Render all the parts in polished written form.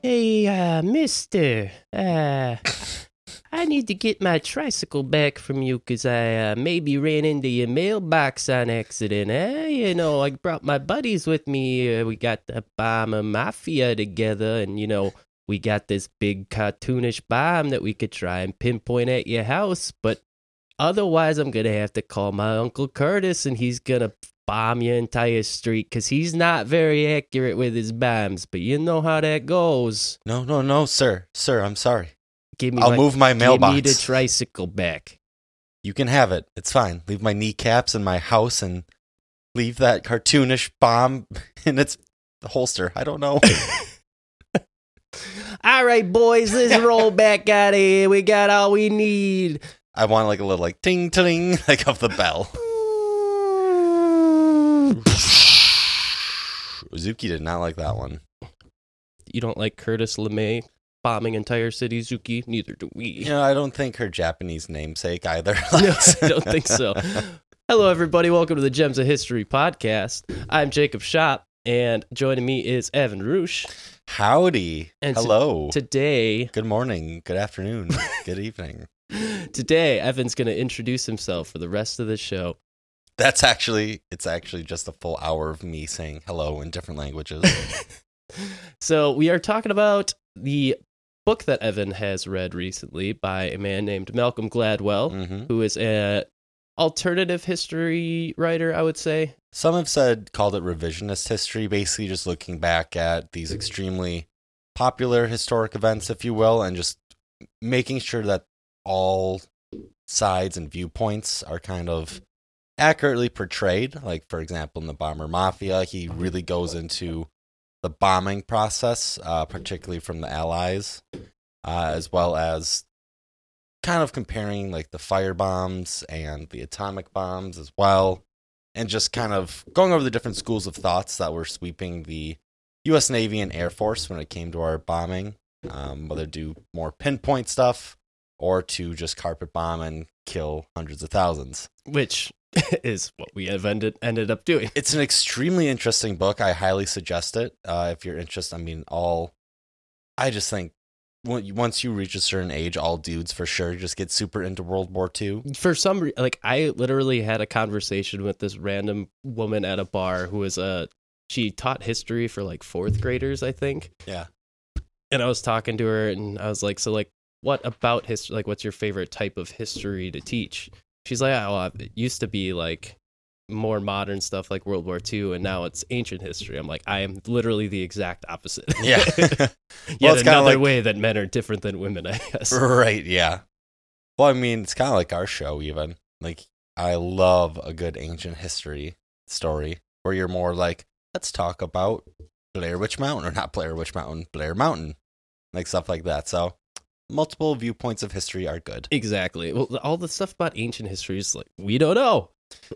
Hey, mister, I need to get my tricycle back from you because I maybe ran into your mailbox on accident, eh? You know, I brought my buddies with me. We got the Bomber Mafia together, and, you know, we got this big cartoonish bomb that we could try and pinpoint at your house, but otherwise I'm going to have to call my Uncle Curtis, and he's going to bomb your entire street because he's not very accurate with his bombs, but you know how that goes. No, sir. Sir, I'm sorry. I'll move my mailbox. Give me the tricycle back. You can have it. It's fine. Leave my kneecaps in my house and leave that cartoonish bomb in its holster. I don't know. All right, boys, let's roll back out of here. We got all we need. I want like a little like ting ting like of the bell. Zuki did not like that one. You don't like Curtis LeMay bombing entire city, Zuki? Neither do we. You know, I don't think her Japanese namesake either. No, I don't think so. Hello, everybody. Welcome to the Gems of History podcast. I'm Jacob Schopp, and joining me is Evan Roosh. Howdy. And hello. Today. Good morning. Good afternoon. Good evening. Today, Evan's going to introduce himself for the rest of the show. It's actually just a full hour of me saying hello in different languages. So we are talking about the book that Evan has read recently by a man named Malcolm Gladwell, who is an alternative history writer, I would say. Some have called it revisionist history, basically just looking back at these extremely popular historic events, if you will, and just making sure that all sides and viewpoints are kind of accurately portrayed. Like, for example, in the Bomber Mafia, he really goes into the bombing process, particularly from the Allies, as well as kind of comparing like the fire bombs and the atomic bombs as well, and just kind of going over the different schools of thoughts that were sweeping the U.S. Navy and Air Force when it came to our bombing, whether to do more pinpoint stuff or to just carpet bomb and kill hundreds of thousands. Which is what we have ended up doing. It's an extremely interesting book. I highly suggest it if you're interested. I mean, I just think once you reach a certain age, all dudes for sure just get super into World War II. For some reason, like, I literally had a conversation with this random woman at a bar who was she taught history for like fourth graders, I think. Yeah. And I was talking to her, and I was like, so like, what about history? Like, what's your favorite type of history to teach? She's like, oh, it used to be like more modern stuff like World War II, and now it's ancient history. I'm like, I am literally the exact opposite. Yeah. It's another way that men are different than women, I guess. Right, yeah. Well, I mean, it's kind of like our show even. Like, I love a good ancient history story where you're more like, let's talk about Blair Mountain. Like stuff like that, so. Multiple viewpoints of history are good. Exactly. Well, all the stuff about ancient history is like, we don't know.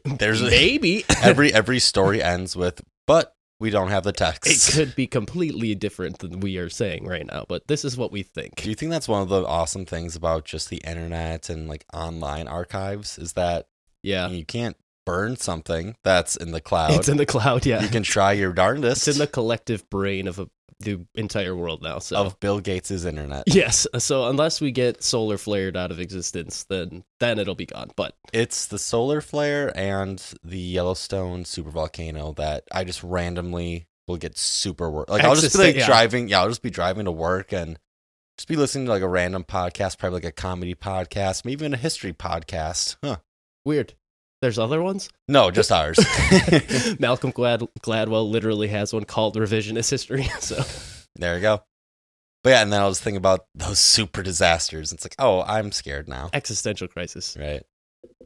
There's maybe every story ends with, but we don't have the text. It could be completely different than we are saying right now, but this is what we think. Do you think that's one of the awesome things about just the internet and like online archives is that you can't burn something that's in the cloud. It's in the cloud, yeah. You can try your darndest. It's in the collective brain of the entire world now. So. Of Bill Gates' internet. Yes. So unless we get solar flared out of existence, then it'll be gone. But it's the solar flare and the Yellowstone supervolcano that I just randomly will get super work. Like I'll just be like driving. Yeah, I'll just be driving to work and just be listening to like a random podcast, probably like a comedy podcast, maybe even a history podcast. Huh. Weird. There's other ones? No, just ours. Malcolm Gladwell literally has one called Revisionist History. So there you go. But yeah, and then I was thinking about those super disasters. It's like, oh, I'm scared now. Existential crisis. Right.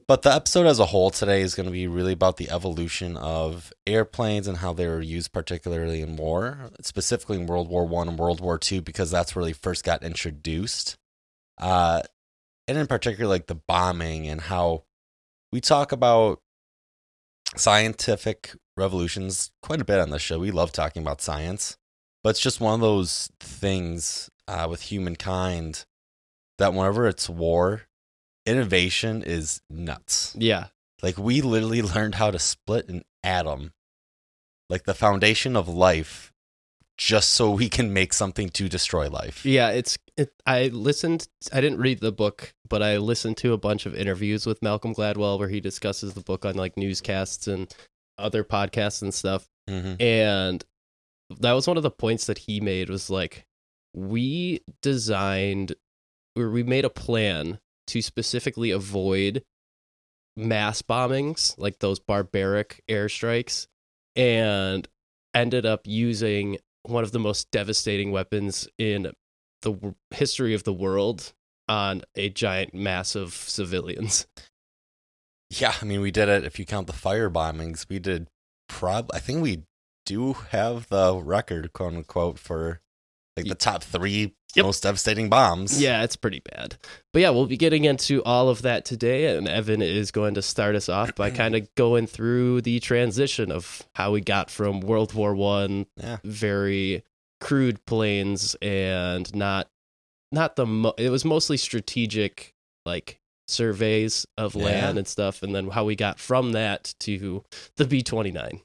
But the episode as a whole today is going to be really about the evolution of airplanes and how they were used particularly in war, specifically in World War I and World War II, because that's where they first got introduced. And in particular, like the bombing and how we talk about scientific revolutions quite a bit on this show. We love talking about science, but it's just one of those things with humankind that whenever it's war, innovation is nuts. Yeah. Like we literally learned how to split an atom. Like the foundation of life just so we can make something to destroy life. Yeah, I didn't read the book, but I listened to a bunch of interviews with Malcolm Gladwell where he discusses the book on like newscasts and other podcasts and stuff. Mm-hmm. And that was one of the points that he made was like, we made a plan to specifically avoid mass bombings, like those barbaric airstrikes, and ended up using one of the most devastating weapons in the history of the world on a giant mass of civilians. Yeah, I mean, we did it. If you count the fire bombings, we did. I think we do have the record, quote unquote, for like the top three most devastating bombs. Yeah, it's pretty bad. But yeah, we'll be getting into all of that today, and Evan is going to start us off by kind of going through the transition of how we got from World War One, very crude planes and it was mostly strategic, like surveys of land and stuff, and then how we got from that to the B-29.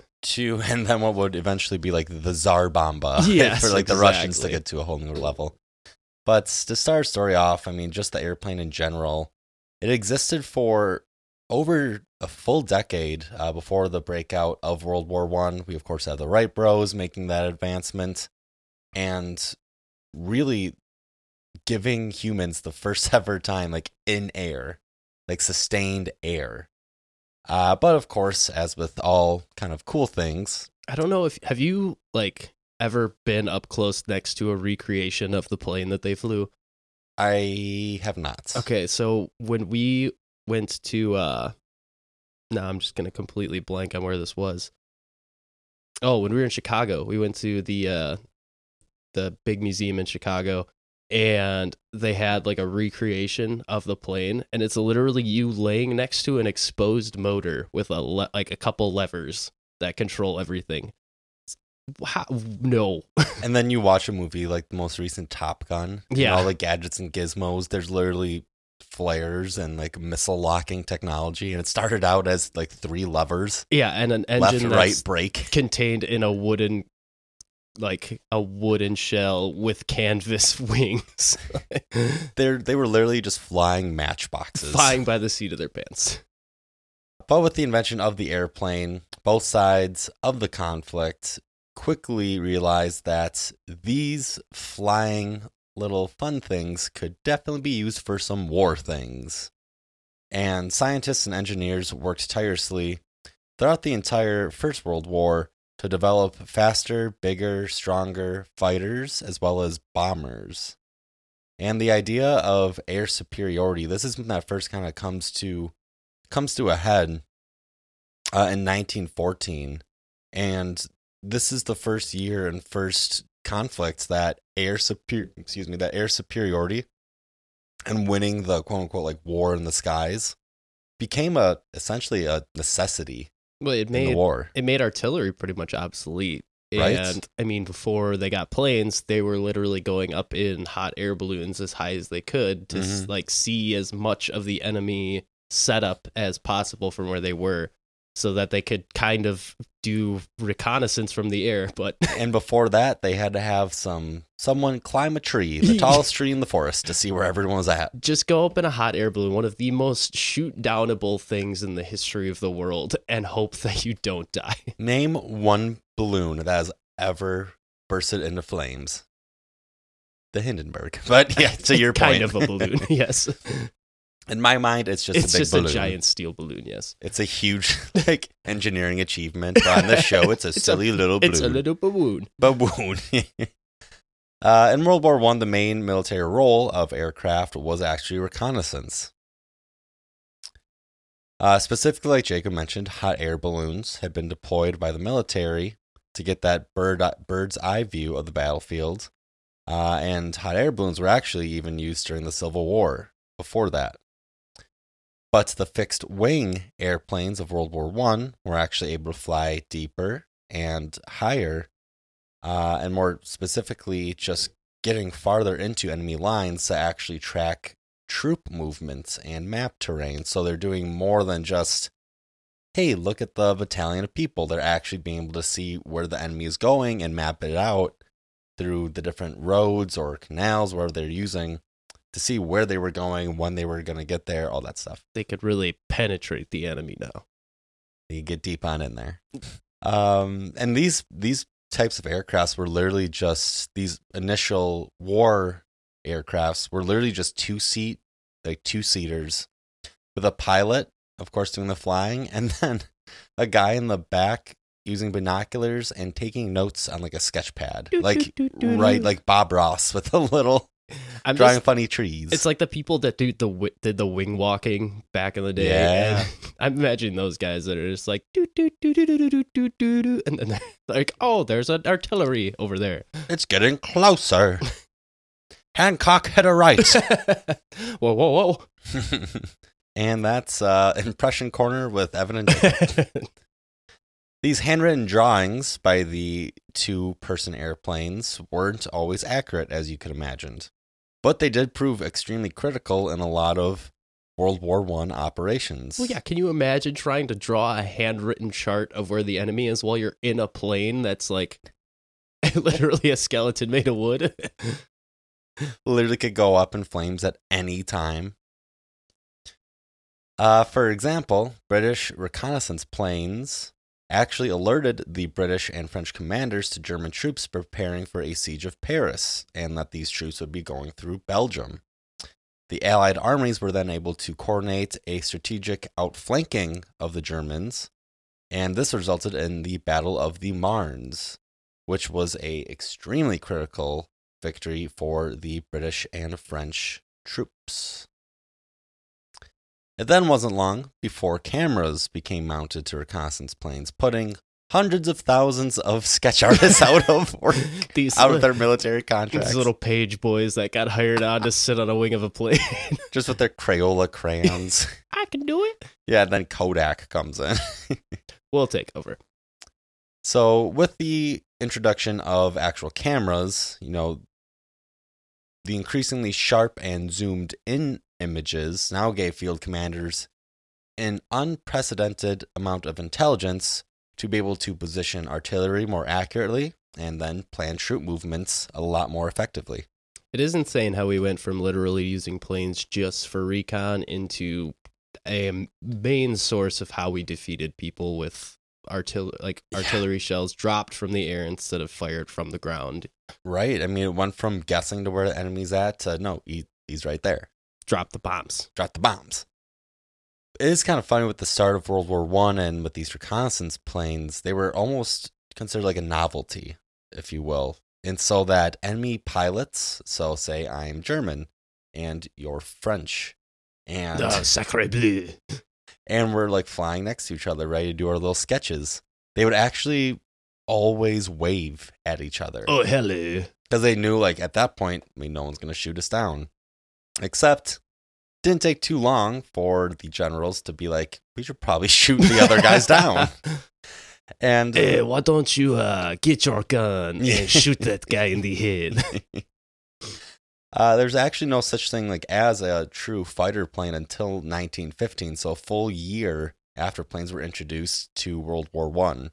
And then what would eventually be like the Tsar Bomba for the Russians to get to a whole new level. But to start our story off, I mean, just the airplane in general, it existed for over a full decade before the breakout of World War One. We, of course, had the Wright Bros making that advancement and really giving humans the first ever time, like in air, like sustained air. But of course, as with all kind of cool things, I don't know if have you like ever been up close next to a recreation of the plane that they flew? I have not. Okay, so when we went to, I'm just gonna completely blank on where this was. Oh, when we were in Chicago, we went to the big museum in Chicago, and they had like a recreation of the plane, and it's literally you laying next to an exposed motor with a couple levers that control everything. How? No. And then you watch a movie like the most recent Top Gun. Yeah. And all the gadgets and gizmos. There's literally flares and like missile locking technology, and it started out as like three levers. Yeah, and an engine left, right, brake contained in a wooden. Like a wooden shell with canvas wings. They were literally just flying matchboxes. Flying by the seat of their pants. But with the invention of the airplane, both sides of the conflict quickly realized that these flying little fun things could definitely be used for some war things. And scientists and engineers worked tirelessly throughout the entire First World War to develop faster, bigger, stronger fighters, as well as bombers. And the idea of air superiority, this is when that first kind of comes to a head in 1914. And this is the first year and first conflict that air superiority and winning the quote-unquote like war in the skies became essentially a necessity. Well, it made artillery pretty much obsolete. Right? And I mean, before they got planes, they were literally going up in hot air balloons as high as they could to like see as much of the enemy setup as possible from where they were, so that they could kind of do reconnaissance from the air. But and before that, they had to have someone climb a tree, the tallest tree in the forest, to see where everyone was at. Just go up in a hot air balloon, one of the most shoot-downable things in the history of the world, and hope that you don't die. Name one balloon that has ever bursted into flames. The Hindenburg. But yeah, to your point. Kind of a balloon, yes. In my mind, it's just a big balloon. It's just a giant steel balloon, yes. It's a huge like engineering achievement. On the show, it's a silly little balloon. Baboon. In World War I, the main military role of aircraft was actually reconnaissance. Specifically, like Jacob mentioned, hot air balloons had been deployed by the military to get that bird's eye view of the battlefield. And hot air balloons were actually even used during the Civil War before that. But the fixed-wing airplanes of World War I were actually able to fly deeper and higher, and more specifically, just getting farther into enemy lines to actually track troop movements and map terrain. So they're doing more than just, hey, look at the battalion of people. They're actually being able to see where the enemy is going and map it out through the different roads or canals, wherever they're using, to see where they were going, when they were going to get there, all that stuff. They could really penetrate the enemy now. They get deep on in there. And these types of aircrafts were literally just, these initial war aircrafts were literally just two-seaters with a pilot, of course, doing the flying, and then a guy in the back using binoculars and taking notes on like a sketch pad, right, like Bob Ross with a little drawing just, funny trees. It's like the people that did the wing walking back in the day. Yeah, I imagine those guys that are just like and then they're like, oh, there's an artillery over there. It's getting closer. Hancock hit a right. Whoa, whoa, whoa. And that's Impression Corner with Evan and David. These handwritten drawings by the two-person airplanes weren't always accurate, as you could imagine, but they did prove extremely critical in a lot of World War I operations. Well, yeah, can you imagine trying to draw a handwritten chart of where the enemy is while you're in a plane that's like literally a skeleton made of wood? Literally could go up in flames at any time. For example, British reconnaissance planes actually alerted the British and French commanders to German troops preparing for a siege of Paris, and that these troops would be going through Belgium. The Allied armies were then able to coordinate a strategic outflanking of the Germans, and this resulted in the Battle of the Marnes, which was an extremely critical victory for the British and French troops. It then wasn't long before cameras became mounted to reconnaissance planes, putting hundreds of thousands of sketch artists out of work, out of their military contracts. These little page boys that got hired on to sit on a wing of a plane. Just with their Crayola crayons. I can do it. Yeah, and then Kodak comes in. We'll take over. So with the introduction of actual cameras, you know, the increasingly sharp and zoomed in images now gave field commanders an unprecedented amount of intelligence to be able to position artillery more accurately and then plan troop movements a lot more effectively. It is insane how we went from literally using planes just for recon into a main source of how we defeated people with artillery shells dropped from the air instead of fired from the ground. Right. I mean, it went from guessing to where the enemy's at to no, he's right there. Drop the bombs. It is kind of funny with the start of World War I and with these reconnaissance planes, they were almost considered like a novelty, if you will. And so that enemy pilots, so say I'm German and you're French and sacre bleu, and we're like flying next to each other, ready to do our little sketches, they would actually always wave at each other. Oh, hello. Because they knew like at that point, I mean, no one's going to shoot us down. Except, didn't take too long for the generals to be like, we should probably shoot the other guys down. And hey, why don't you get your gun and shoot that guy in the head? There's actually no such thing like as a true fighter plane until 1915, so a full year after planes were introduced to World War I.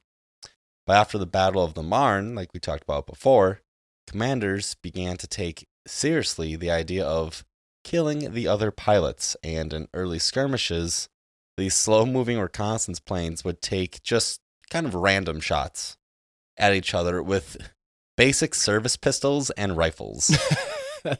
But after the Battle of the Marne, like we talked about before, commanders began to take seriously the idea of killing the other pilots, and in early skirmishes, these slow-moving reconnaissance planes would take just kind of random shots at each other with basic service pistols and rifles.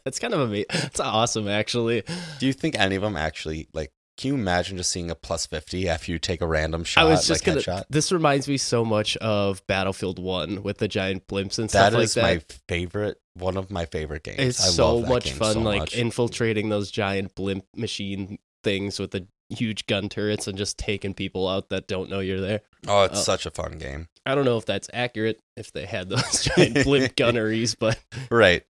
That's kind of amazing. That's awesome, actually. Do you think any of them actually, like, can you imagine just seeing a plus 50 after you take a random shot? I was just like gonna. This reminds me so much of Battlefield 1 with the giant blimps and stuff like that. That is my favorite, one of my favorite games. It's so much fun, like infiltrating those giant blimp machine things with the huge gun turrets and just taking people out that don't know you're there. Oh, it's such a fun game. I don't know if that's accurate if they had those giant blimp gunneries, but right.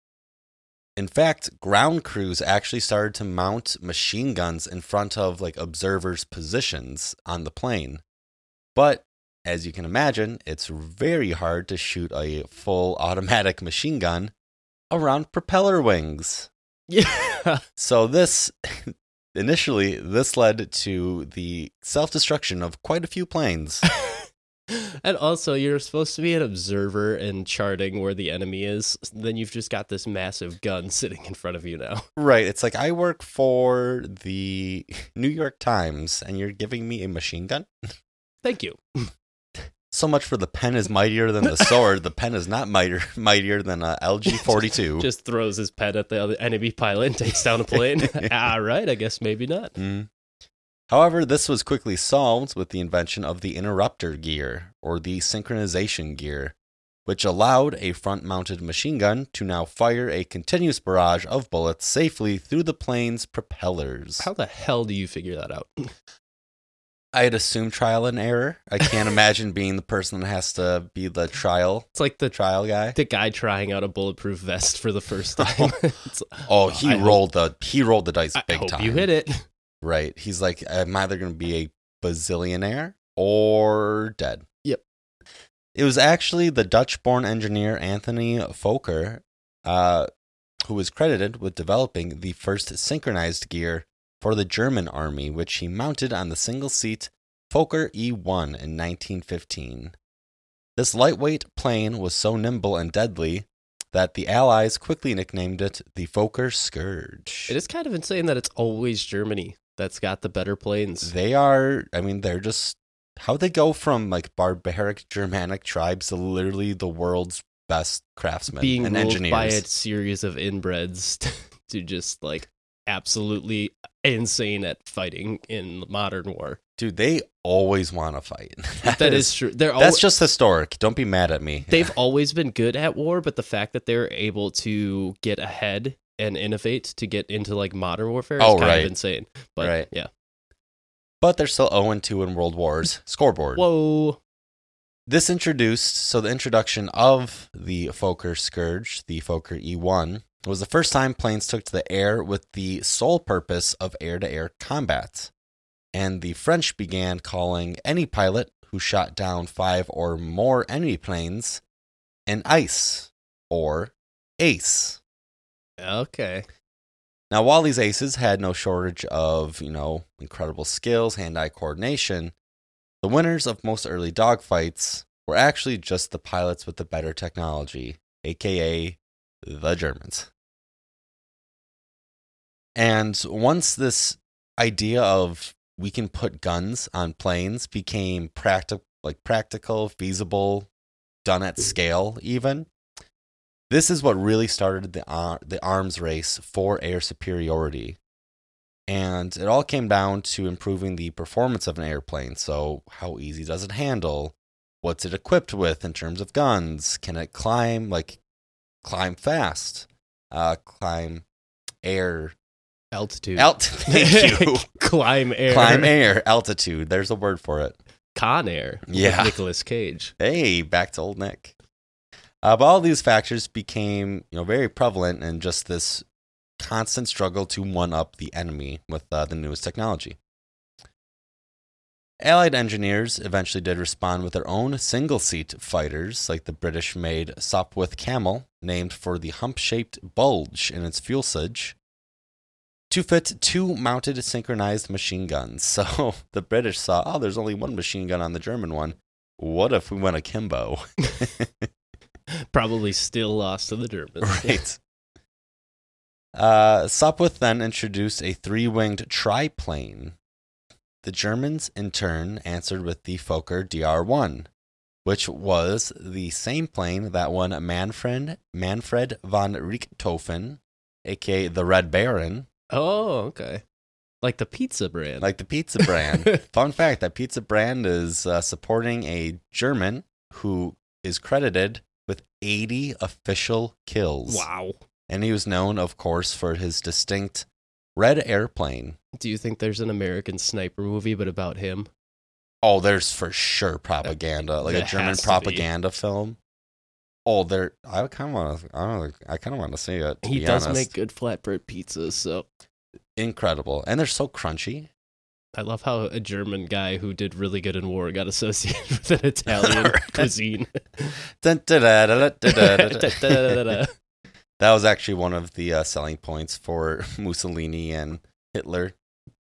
In fact, ground crews actually started to mount machine guns in front of like observers' positions on the plane. But as you can imagine, it's very hard to shoot a full automatic machine gun around propeller wings. Yeah. So this led to the self-destruction of quite a few planes. And also, you're supposed to be an observer and charting where the enemy is. Then you've just got this massive gun sitting in front of you now. Right. It's like, I work for the New York Times, and you're giving me a machine gun? Thank you. So much for the pen is mightier than the sword. The pen is not mightier than a LG-42. Just throws his pen at the other enemy pilot and takes down a plane. All right, I guess maybe not. Mm. However, this was quickly solved with the invention of the interrupter gear, or the synchronization gear, which allowed a front-mounted machine gun to now fire a continuous barrage of bullets safely through the plane's propellers. How the hell do you figure that out? I'd assume trial and error. I can't imagine being the person that has to be the trial. It's like the trial guy. The guy trying out a bulletproof vest for the first time. He rolled the dice big time. I hope you hit it. Right. He's like, I'm either going to be a bazillionaire or dead. Yep. It was actually the Dutch-born engineer Anthony Fokker who was credited with developing the first synchronized gear for the German army, which he mounted on the single-seat Fokker E1 in 1915. This lightweight plane was so nimble and deadly that the Allies quickly nicknamed it the Fokker Scourge. It is kind of insane that it's always Germany that's got the better planes. They are, I mean, they're just, how they go from like barbaric Germanic tribes to literally the world's best craftsmen and engineers. Being ruled by a series of inbreds to just like absolutely insane at fighting in modern war. Dude, they always want to fight. That is true. That's just historic. Don't be mad at me. They've always been good at war, but the fact that they're able to get ahead and innovate to get into like modern warfare is kind of insane. But right. Yeah. But they're still 0-2 in World War's scoreboard. Whoa. The introduction of the Fokker Scourge, the Fokker E1, was the first time planes took to the air with the sole purpose of air-to-air combat. And the French began calling any pilot who shot down 5 or more enemy planes an ice, or ace. Okay. Now, while these aces had no shortage of, incredible skills, hand-eye coordination, the winners of most early dogfights were actually just the pilots with the better technology, aka the Germans. And once this idea of we can put guns on planes became practical, feasible, done at scale even. This is what really started the arms race for air superiority. And it all came down to improving the performance of an airplane. So how easy does it handle? What's it equipped with in terms of guns? Can it climb fast? Climb air... altitude. Thank you. Climb air. Altitude. There's a word for it. Con Air. Yeah. With Nicolas Cage. Hey, back to old Nick. But all these factors became, very prevalent in just this constant struggle to one-up the enemy with the newest technology. Allied engineers eventually did respond with their own single-seat fighters, like the British-made Sopwith Camel, named for the hump-shaped bulge in its fuselage, to fit 2 mounted synchronized machine guns. So the British saw, there's only one machine gun on the German one. What if we went akimbo? Probably still lost to the Germans. Right. Sopwith then introduced a 3-winged triplane. The Germans, in turn, answered with the Fokker DR1, which was the same plane that won Manfred von Richthofen, a.k.a. the Red Baron. Oh, okay. Like the pizza brand. Fun fact, that pizza brand is supporting a German who is credited with 80 official kills. Wow. And he was known, of course, for his distinct red airplane. Do you think there's an American sniper movie but about him? Oh, there's for sure propaganda, like a German propaganda film. Oh, there! I kind of want to see it. He does make good flatbread pizzas, so incredible, and they're so crunchy. I love how a German guy who did really good in war got associated with an Italian cuisine. That was actually one of the selling points for Mussolini and Hitler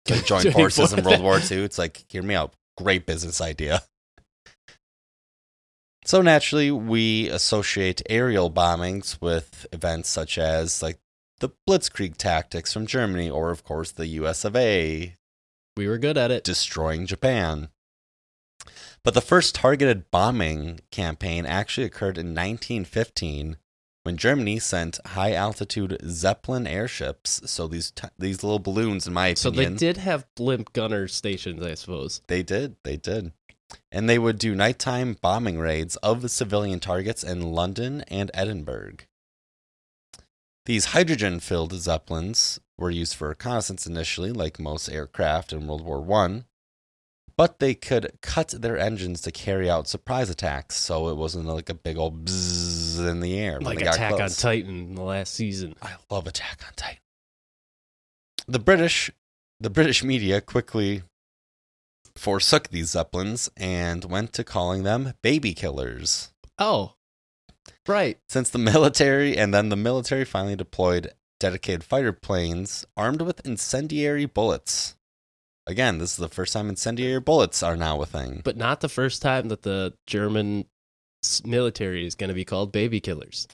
to join forces in World War II. It's like, hear me out, great business idea. So naturally, we associate aerial bombings with events such as like the Blitzkrieg tactics from Germany, or of course the US of A. We were good at it. Destroying Japan. But the first targeted bombing campaign actually occurred in 1915 when Germany sent high-altitude Zeppelin airships. So these little balloons, in my opinion. So they did have blimp gunner stations, I suppose. They did. And they would do nighttime bombing raids of the civilian targets in London and Edinburgh. These hydrogen-filled Zeppelins were used for reconnaissance initially, like most aircraft in World War I, but they could cut their engines to carry out surprise attacks, so it wasn't like a big old bzzz in the air. Like Attack on Titan the last season. I love Attack on Titan. The British media quickly forsook these Zeppelins and went to calling them baby killers. Oh, right. Since the military finally deployed dedicated fighter planes armed with incendiary bullets. Again, this is the first time incendiary bullets are now a thing. But not the first time that the German military is going to be called baby killers.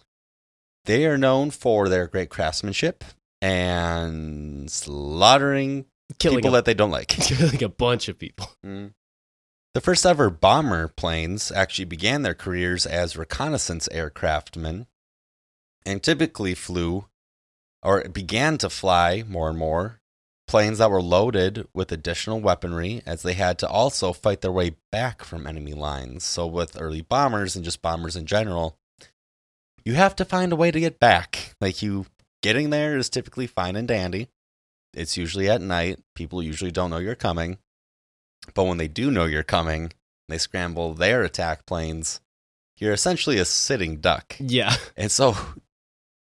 They are known for their great craftsmanship and killing people that they don't like. Killing a bunch of people. Mm. The first ever bomber planes actually began their careers as reconnaissance aircraftmen and typically began to fly more and more planes that were loaded with additional weaponry, as they had to also fight their way back from enemy lines. So with early bombers and just bombers in general, you have to find a way to get back. Like, you getting there is typically fine and dandy. It's usually at night. People usually don't know you're coming. But when they do know you're coming, they scramble their attack planes. You're essentially a sitting duck. Yeah. And so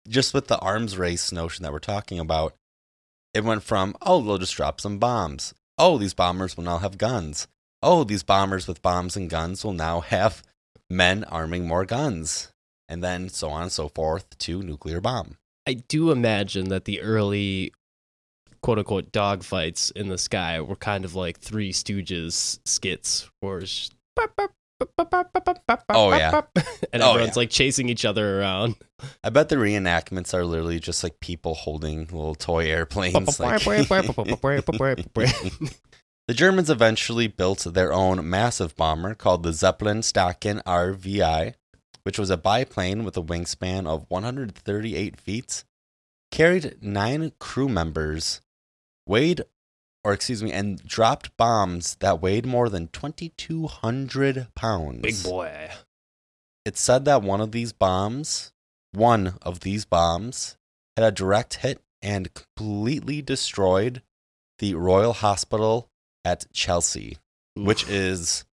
just with the arms race notion that we're talking about, it went from, oh, they'll just drop some bombs. Oh, these bombers will now have guns. Oh, these bombers with bombs and guns will now have men arming more guns. And then so on and so forth to nuclear bomb. I do imagine that the early quote-unquote dogfights in the sky were kind of like Three Stooges skits. Or oh, yeah. And everyone's like chasing each other around. I bet the reenactments are literally just like people holding little toy airplanes. Like. The Germans eventually built their own massive bomber called the Zeppelin Staaken RVI, which was a biplane with a wingspan of 138 feet, carried 9 crew members, and dropped bombs that weighed more than 2,200 pounds. Big boy. It's said that one of these bombs, had a direct hit and completely destroyed the Royal Hospital at Chelsea, which is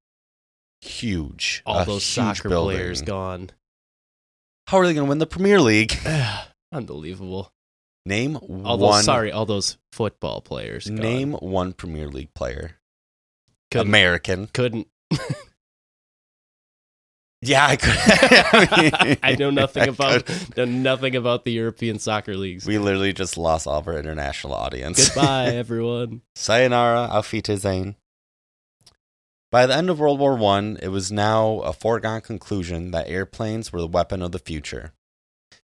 huge. All those soccer players gone. How are they going to win the Premier League? Unbelievable. All those football players. Gone. Name one Premier League player. Couldn't. Yeah, I could. I know nothing about the European soccer leagues. We literally just lost all of our international audience. Goodbye, everyone. Sayonara, auf Wiedersehen. By the end of World War I, it was now a foregone conclusion that airplanes were the weapon of the future.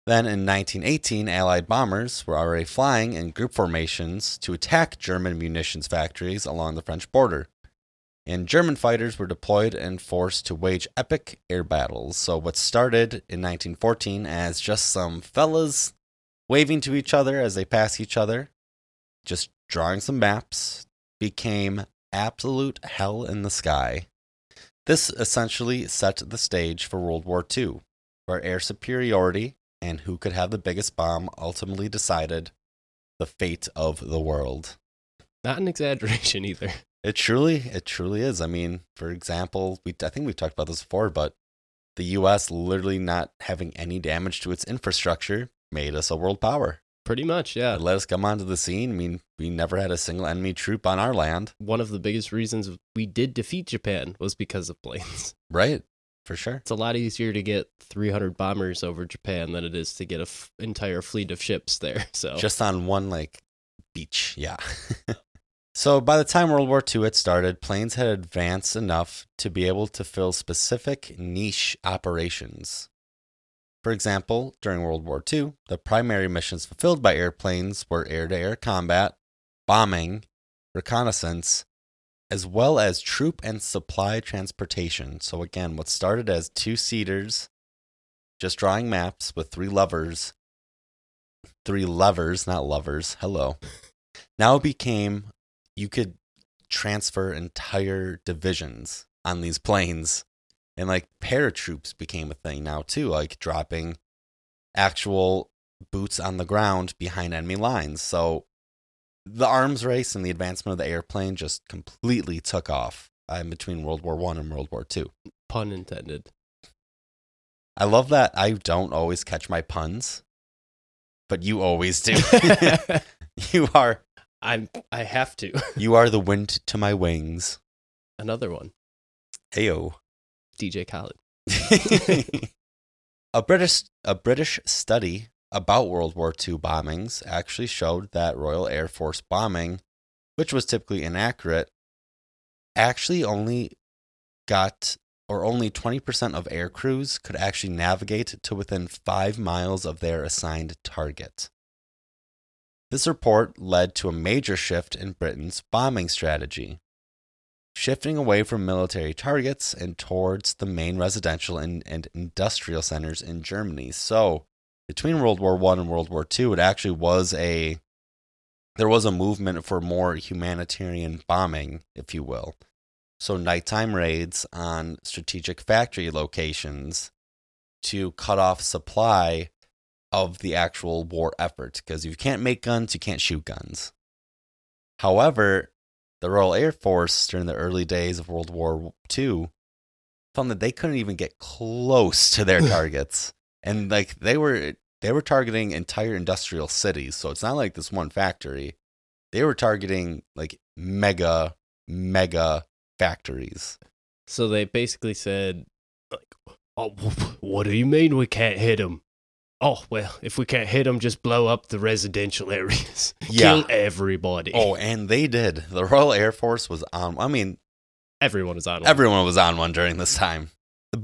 Then in 1918, Allied bombers were already flying in group formations to attack German munitions factories along the French border. And German fighters were deployed and forced to wage epic air battles. So what started in 1914 as just some fellas waving to each other as they pass each other, just drawing some maps, became absolute hell in the sky. This essentially set the stage for World War II, where air superiority and who could have the biggest bomb ultimately decided the fate of the world. Not an exaggeration either. It truly is. I mean, for example, I think we've talked about this before, but the U.S. literally not having any damage to its infrastructure made us a world power. Pretty much, yeah. It let us come onto the scene. I mean, we never had a single enemy troop on our land. One of the biggest reasons we did defeat Japan was because of planes. Right. For sure. It's a lot easier to get 300 bombers over Japan than it is to get an entire fleet of ships there. So just on one, like, beach, yeah. So by the time World War II had started, planes had advanced enough to be able to fill specific niche operations. For example, during World War II, the primary missions fulfilled by airplanes were air-to-air combat, bombing, reconnaissance, as well as troop and supply transportation. So again, what started as two-seaters, just drawing maps with three levers, now became you could transfer entire divisions on these planes. And like paratroops became a thing now too, like dropping actual boots on the ground behind enemy lines. So the arms race and the advancement of the airplane just completely took off between World War I and World War II. Pun intended. I love that I don't always catch my puns, but you always do. You are. I have to. You are the wind to my wings. Another one. Ayo. DJ Khaled. A British study about World War II bombings actually showed that Royal Air Force bombing, which was typically inaccurate, actually only 20% of air crews could actually navigate to within 5 miles of their assigned target. This report led to a major shift in Britain's bombing strategy, shifting away from military targets and towards the main residential and industrial centers in Germany. So between World War I and World War II, it actually was there was a movement for more humanitarian bombing, if you will. So nighttime raids on strategic factory locations to cut off supply of the actual war effort, because you can't make guns, you can't shoot guns. However, the Royal Air Force during the early days of World War II found that they couldn't even get close to their targets. And like they were targeting entire industrial cities. So it's not like this one factory. They were targeting like mega factories. So they basically said, like, "Oh, what do you mean we can't hit them? Oh, well, if we can't hit them, just blow up the residential areas. Kill everybody." Oh, and they did. The Royal Air Force was on. I mean, everyone was on one. Everyone was on one during this time. The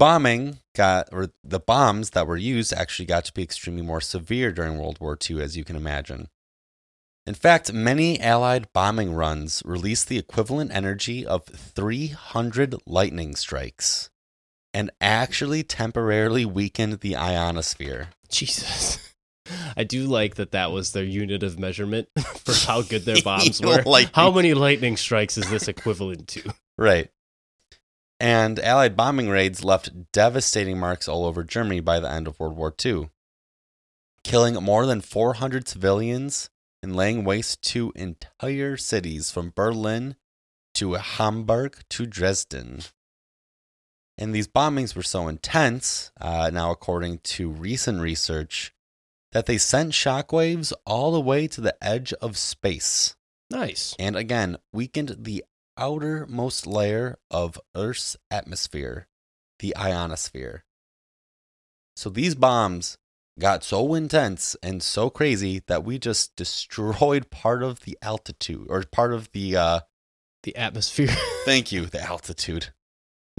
bombs that were used actually got to be extremely more severe during World War II, as you can imagine. In fact, many Allied bombing runs released the equivalent energy of 300 lightning strikes and actually temporarily weakened the ionosphere. Jesus. I do like that was their unit of measurement for how good their bombs were. How many lightning strikes is this equivalent to? Right. And Allied bombing raids left devastating marks all over Germany by the end of World War II, killing more than 400 civilians and laying waste to entire cities from Berlin to Hamburg to Dresden. And these bombings were so intense, now according to recent research, that they sent shockwaves all the way to the edge of space. Nice. And again, weakened the outermost layer of Earth's atmosphere, the ionosphere. So these bombs got so intense and so crazy that we just destroyed part of the altitude, or part of the atmosphere. Thank you, the altitude.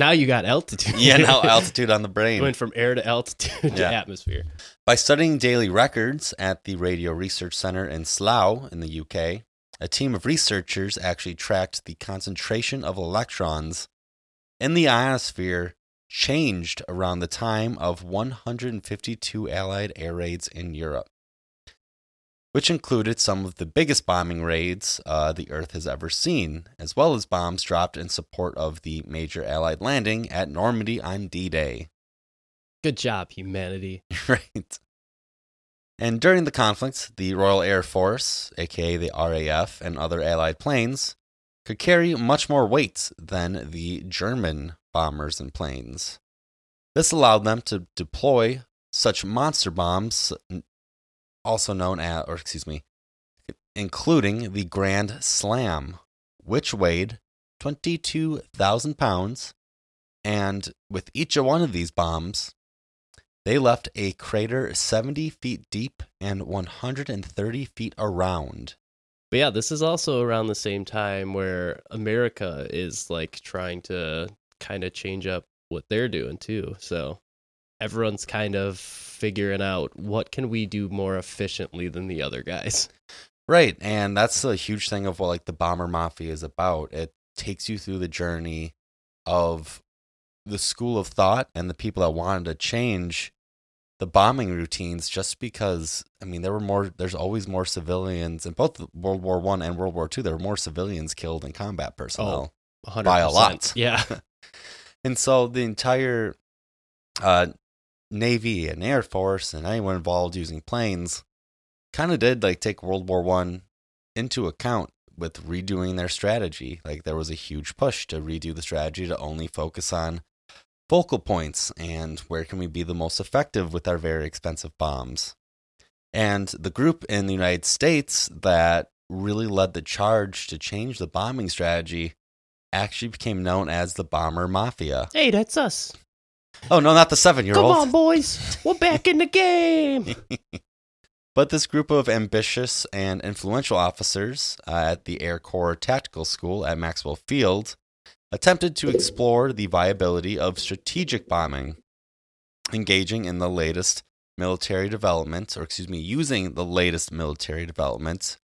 Now you got altitude. Yeah, now altitude on the brain. Went from air to altitude to atmosphere. By studying daily records at the Radio Research Center in Slough in the UK, a team of researchers actually tracked the concentration of electrons in the ionosphere changed around the time of 152 Allied air raids in Europe, which included some of the biggest bombing raids the Earth has ever seen, as well as bombs dropped in support of the major Allied landing at Normandy on D-Day. Good job, humanity. Right. And during the conflict, the Royal Air Force, aka the RAF, and other Allied planes could carry much more weight than the German bombers and planes. This allowed them to deploy such monster bombs, including the Grand Slam, which weighed 22,000 pounds, and with each one of these bombs, they left a crater 70 feet deep and 130 feet around, But yeah, this is also around the same time where America is like trying to kind of change up what they're doing too. So everyone's kind of figuring out what can we do more efficiently than the other guys. Right. And that's a huge thing of what like the Bomber Mafia is about. It takes you through the journey of the school of thought and the people that wanted to change the bombing routines, just because, I mean, there's always more civilians in both World War I and World War II. There were more civilians killed in combat personnel 100%. By a lot. Yeah. And so the entire Navy and Air Force and anyone involved using planes kind of did like take World War I into account with redoing their strategy. Like there was a huge push to redo the strategy to only focus on focal points and where can we be the most effective with our very expensive bombs. And the group in the United States that really led the charge to change the bombing strategy actually became known as the Bomber Mafia. Hey, that's us. Oh, no, not the 7-year-old. Come on, boys. We're back in the game. But this group of ambitious and influential officers at the Air Corps Tactical School at Maxwell Field attempted to explore the viability of strategic bombing, engaging in the latest military development, or excuse me, using the latest military development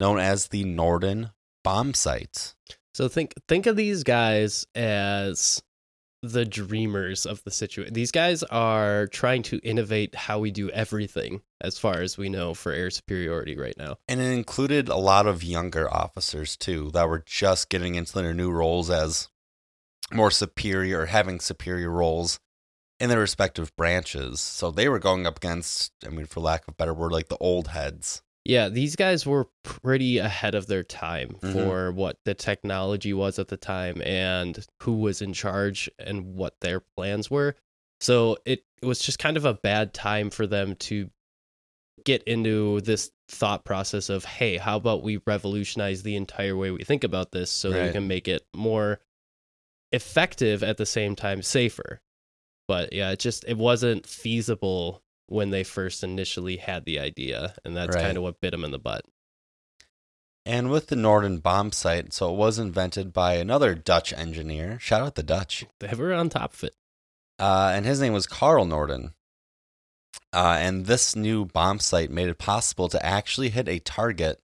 known as the Norden bombsites. So think of these guys as the dreamers of the situation. These guys are trying to innovate how we do everything, as far as we know, for air superiority right now. And it included a lot of younger officers, too, that were just getting into their new roles as more superior, having superior roles in their respective branches. So they were going up against, I mean, for lack of a better word, like the old heads. Yeah, these guys were pretty ahead of their time for what the technology was at the time and who was in charge and what their plans were. So it was just kind of a bad time for them to get into this thought process of, hey, how about we revolutionize the entire way we think about this so that we can make it more effective at the same time safer. But yeah, it wasn't feasible when they first initially had the idea, and that's kind of what bit them in the butt. And with the Norden bombsight, so it was invented by another Dutch engineer. Shout out the Dutch. They were on top of it. And his name was Carl Norden. And this new bombsight made it possible to actually hit a target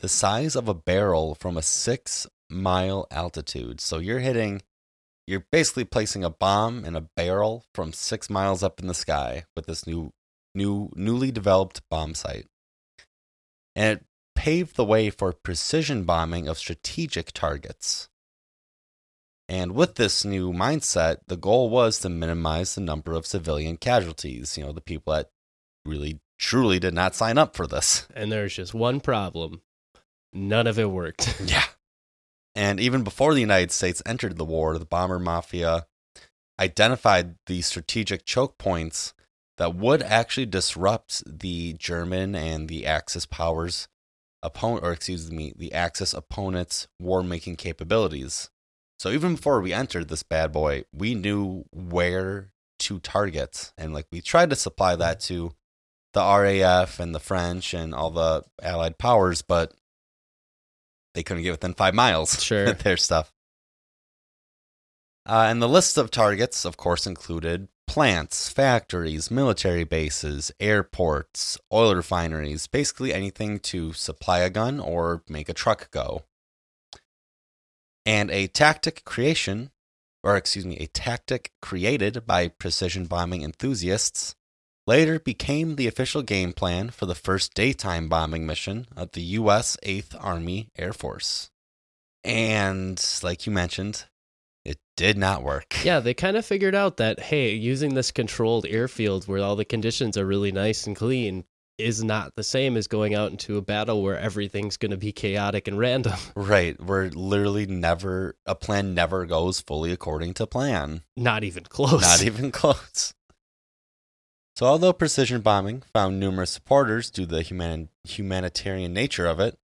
the size of a barrel from a 6-mile altitude. So you're basically placing a bomb in a barrel from 6 miles up in the sky with this newly developed bomb site. And it paved the way for precision bombing of strategic targets. And with this new mindset, the goal was to minimize the number of civilian casualties, you know, the people that really, truly did not sign up for this. And there's just one problem. None of it worked. Yeah. And even before the United States entered the war, the Bomber Mafia identified the strategic choke points that would actually disrupt the German and the Axis powers the Axis opponents' war-making capabilities. So even before we entered this bad boy, we knew where to target. And like we tried to supply that to the RAF and the French and all the Allied powers, but they couldn't get within 5 miles of their stuff. And the list of targets, of course, included plants, factories, military bases, airports, oil refineries, basically anything to supply a gun or make a truck go. And a tactic created by precision bombing enthusiasts later became the official game plan for the first daytime bombing mission of the U.S. 8th Army Air Force. And, like you mentioned, it did not work. Yeah, they kind of figured out that, hey, using this controlled airfield where all the conditions are really nice and clean is not the same as going out into a battle where everything's going to be chaotic and random. Right, where literally a plan never goes fully according to plan. Not even close. Not even close. So although precision bombing found numerous supporters due to the humanitarian nature of it,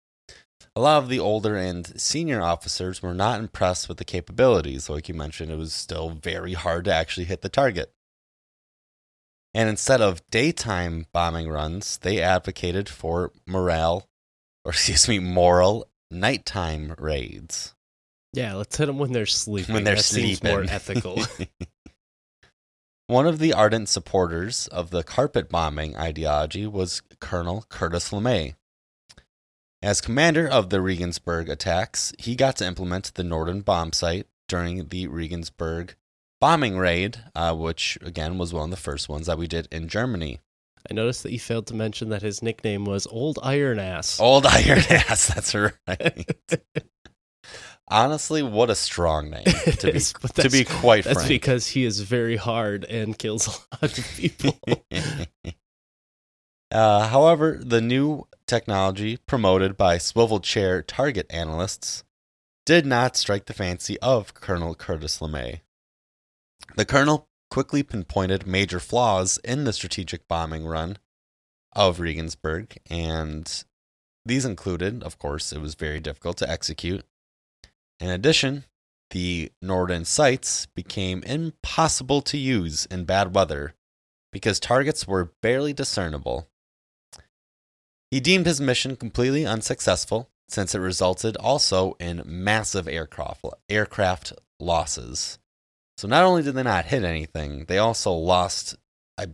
a lot of the older and senior officers were not impressed with the capabilities. Like you mentioned, it was still very hard to actually hit the target. And instead of daytime bombing runs, they advocated for morale moral nighttime raids. Yeah, let's hit them when they're sleeping. When they're sleeping. Seems more ethical. One of the ardent supporters of the carpet bombing ideology was Colonel Curtis LeMay. As commander of the Regensburg attacks, he got to implement the Norden bombsite during the Regensburg bombing raid, which, again, was one of the first ones that we did in Germany. I noticed that you failed to mention that his nickname was Old Iron Ass. Old Iron Ass, that's right. Honestly, what a strong name, to be quite frank. That's because he is very hard and kills a lot of people. However, the new technology promoted by swivel chair target analysts did not strike the fancy of Colonel Curtis LeMay. The colonel quickly pinpointed major flaws in the strategic bombing run of Regensburg, and these included, of course, it was very difficult to execute. In addition, the Norden sites became impossible to use in bad weather because targets were barely discernible. He deemed his mission completely unsuccessful since it resulted also in massive aircraft losses. So not only did they not hit anything, they also lost,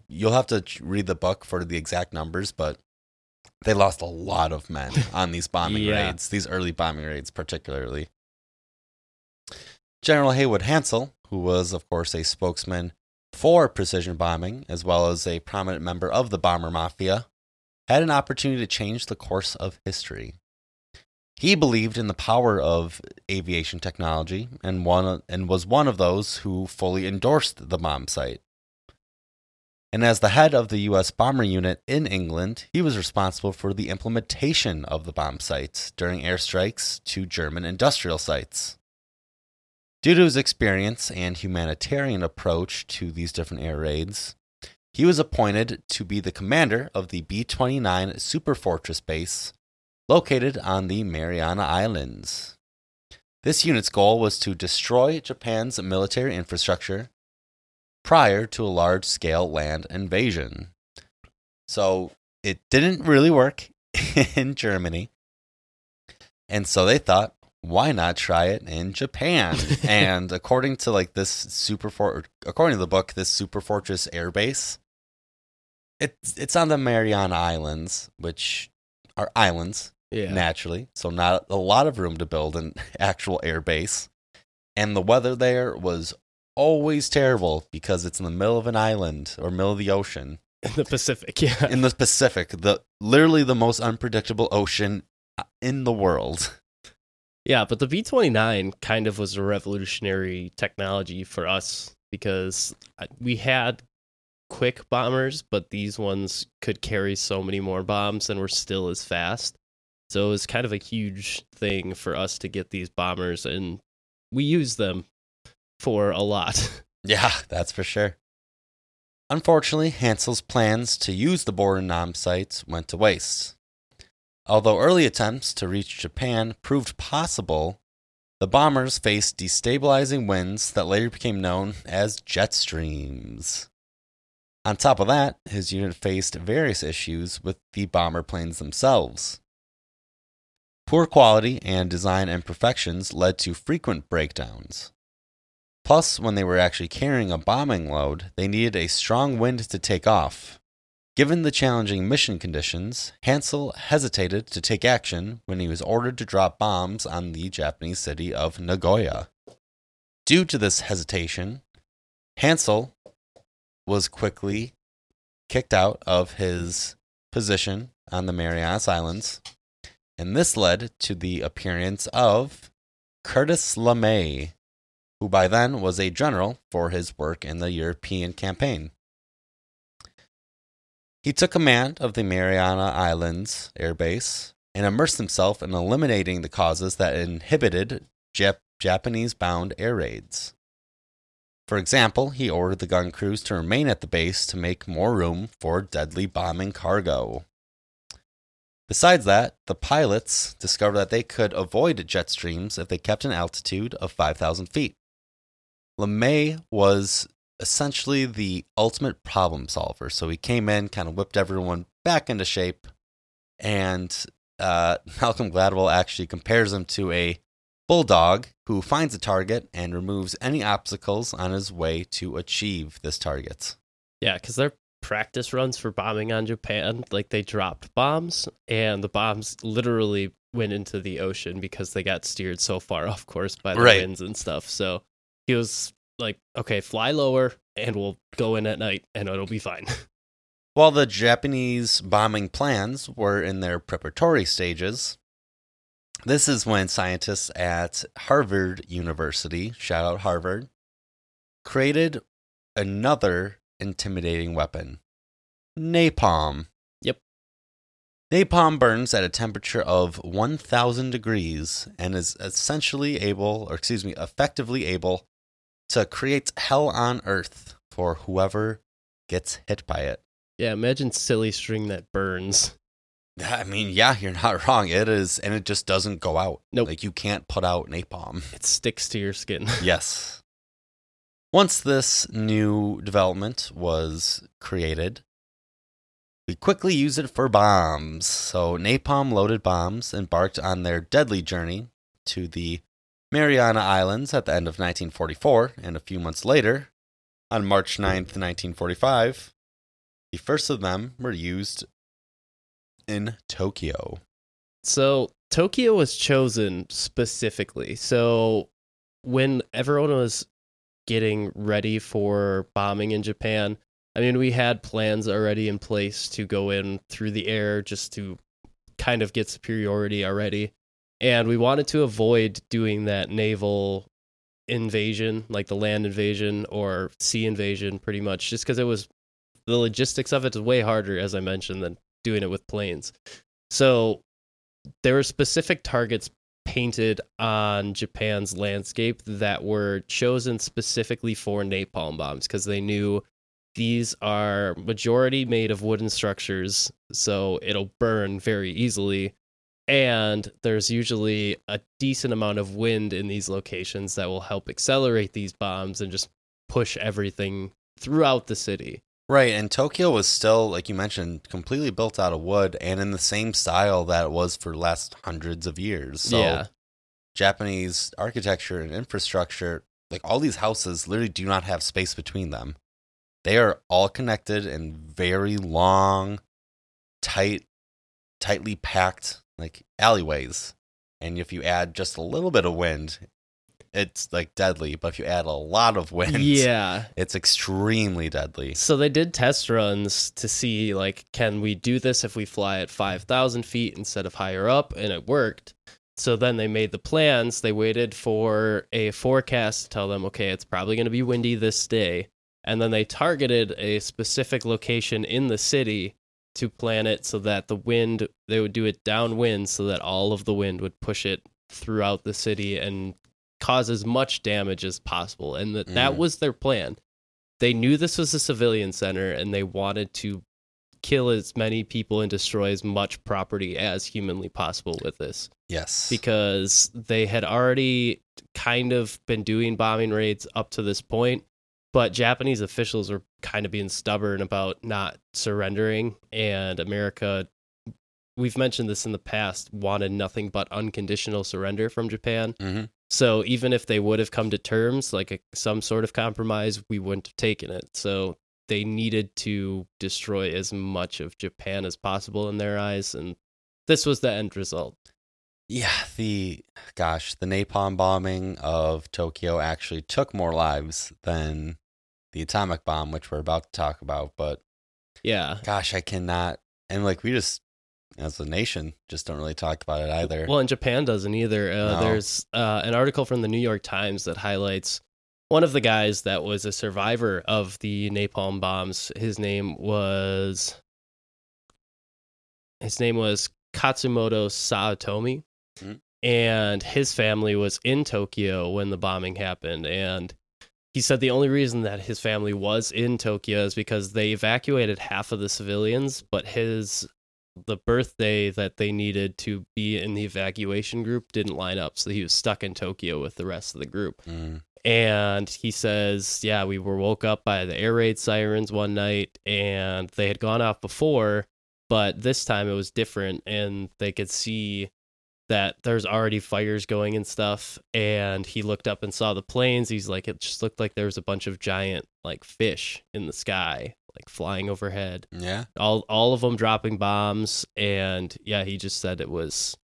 you'll have to read the book for the exact numbers, but they lost a lot of men on these bombing raids, these early bombing raids particularly. General Haywood Hansel, who was, of course, a spokesman for precision bombing, as well as a prominent member of the Bomber Mafia, had an opportunity to change the course of history. He believed in the power of aviation technology and was one of those who fully endorsed the bomb site. And as the head of the U.S. bomber unit in England, he was responsible for the implementation of the bomb sites during airstrikes to German industrial sites. Due to his experience and humanitarian approach to these different air raids, he was appointed to be the commander of the B-29 Super Fortress base located on the Mariana Islands. This unit's goal was to destroy Japan's military infrastructure prior to a large-scale land invasion. So it didn't really work in Germany, and so they thought, why not try it in Japan? And according to according to the book, this Super Fortress Air Base, it's on the Mariana Islands, which are islands naturally, so not a lot of room to build an actual air base. And the weather there was always terrible because it's in the middle of an island or middle of the ocean in the Pacific. Yeah, in the Pacific, literally the most unpredictable ocean in the world. Yeah, but the B-29 kind of was a revolutionary technology for us because we had quick bombers, but these ones could carry so many more bombs and were still as fast. So it was kind of a huge thing for us to get these bombers, and we used them for a lot. Yeah, that's for sure. Unfortunately, Hansel's plans to use the Norden bombsites went to waste. Although early attempts to reach Japan proved possible, the bombers faced destabilizing winds that later became known as jet streams. On top of that, his unit faced various issues with the bomber planes themselves. Poor quality and design imperfections led to frequent breakdowns. Plus, when they were actually carrying a bombing load, they needed a strong wind to take off. Given the challenging mission conditions, Hansel hesitated to take action when he was ordered to drop bombs on the Japanese city of Nagoya. Due to this hesitation, Hansel was quickly kicked out of his position on the Mariana Islands, and this led to the appearance of Curtis LeMay, who by then was a general for his work in the European campaign. He took command of the Mariana Islands Air Base and immersed himself in eliminating the causes that inhibited Japanese-bound air raids. For example, he ordered the gun crews to remain at the base to make more room for deadly bombing cargo. Besides that, the pilots discovered that they could avoid jet streams if they kept an altitude of 5,000 feet. LeMay was essentially the ultimate problem solver. So he came in, kind of whipped everyone back into shape, and Malcolm Gladwell actually compares him to a bulldog who finds a target and removes any obstacles on his way to achieve this target. Yeah, because their practice runs for bombing on Japan, like they dropped bombs, and the bombs literally went into the ocean because they got steered so far off course by the winds and stuff. So he was like, okay, fly lower and we'll go in at night and it'll be fine. While the Japanese bombing plans were in their preparatory stages, this is when scientists at Harvard University, shout out Harvard, created another intimidating weapon, napalm. Yep. Napalm burns at a temperature of 1,000 degrees and is effectively able to create hell on earth for whoever gets hit by it. Yeah, imagine silly string that burns. I mean, yeah, you're not wrong. It is, and it just doesn't go out. Nope. Like, you can't put out napalm. It sticks to your skin. Yes. Once this new development was created, we quickly used it for bombs. So napalm-loaded bombs embarked on their deadly journey to the Mariana Islands at the end of 1944, and a few months later, on March 9th, 1945, the first of them were used in Tokyo. So Tokyo was chosen specifically. So when everyone was getting ready for bombing in Japan, I mean, we had plans already in place to go in through the air just to kind of get superiority already. And we wanted to avoid doing that naval invasion, like the land invasion or sea invasion, pretty much, just because it was the logistics of it is way harder, as I mentioned, than doing it with planes. So there were specific targets painted on Japan's landscape that were chosen specifically for napalm bombs because they knew these are majority made of wooden structures, so it'll burn very easily. And there's usually a decent amount of wind in these locations that will help accelerate these bombs and just push everything throughout the city. Right, and Tokyo was still, like you mentioned, completely built out of wood and in the same style that it was for the last hundreds of years. So yeah. Japanese architecture and infrastructure, like all these houses literally do not have space between them. They are all connected in very long, tightly packed, like, alleyways. And if you add just a little bit of wind, it's like deadly, but if you add a lot of wind, yeah, it's extremely deadly. So they did test runs to see, like, can we do this if we fly at 5,000 feet instead of higher up? And it worked. So then they made the plans. They waited for a forecast to tell them, okay, it's probably going to be windy this day. And then they targeted a specific location in the city to plan it so that the wind, they would do it downwind so that all of the wind would push it throughout the city and cause as much damage as possible. And that was their plan. They knew this was a civilian center and they wanted to kill as many people and destroy as much property as humanly possible with this. Yes. Because they had already kind of been doing bombing raids up to this point, but Japanese officials were kind of being stubborn about not surrendering, and America, we've mentioned this in the past, wanted nothing but unconditional surrender from Japan. Mm-hmm. So even if they would have come to terms, like some sort of compromise, we wouldn't have taken it. So they needed to destroy as much of Japan as possible in their eyes, and this was the end result. Yeah, the napalm bombing of Tokyo actually took more lives than the atomic bomb, which we're about to talk about, but yeah. Gosh, I cannot, and like we just, as a nation, just don't really talk about it either. Well, and Japan doesn't either. No. There's an article from the New York Times that highlights one of the guys that was a survivor of the napalm bombs. His name was Katsumoto Saotome, and his family was in Tokyo when the bombing happened. And he said the only reason that his family was in Tokyo is because they evacuated half of the civilians, but the birthday that they needed to be in the evacuation group didn't line up, so he was stuck in Tokyo with the rest of the group. And he says, yeah, we were woke up by the air raid sirens one night, and they had gone off before, But this time it was different, and they could see that there's already fires going and stuff. And he looked up and saw the planes. He's like, it just looked like there was a bunch of giant like fish in the sky, like flying overhead. Yeah. All of them dropping bombs. And yeah, he just said it was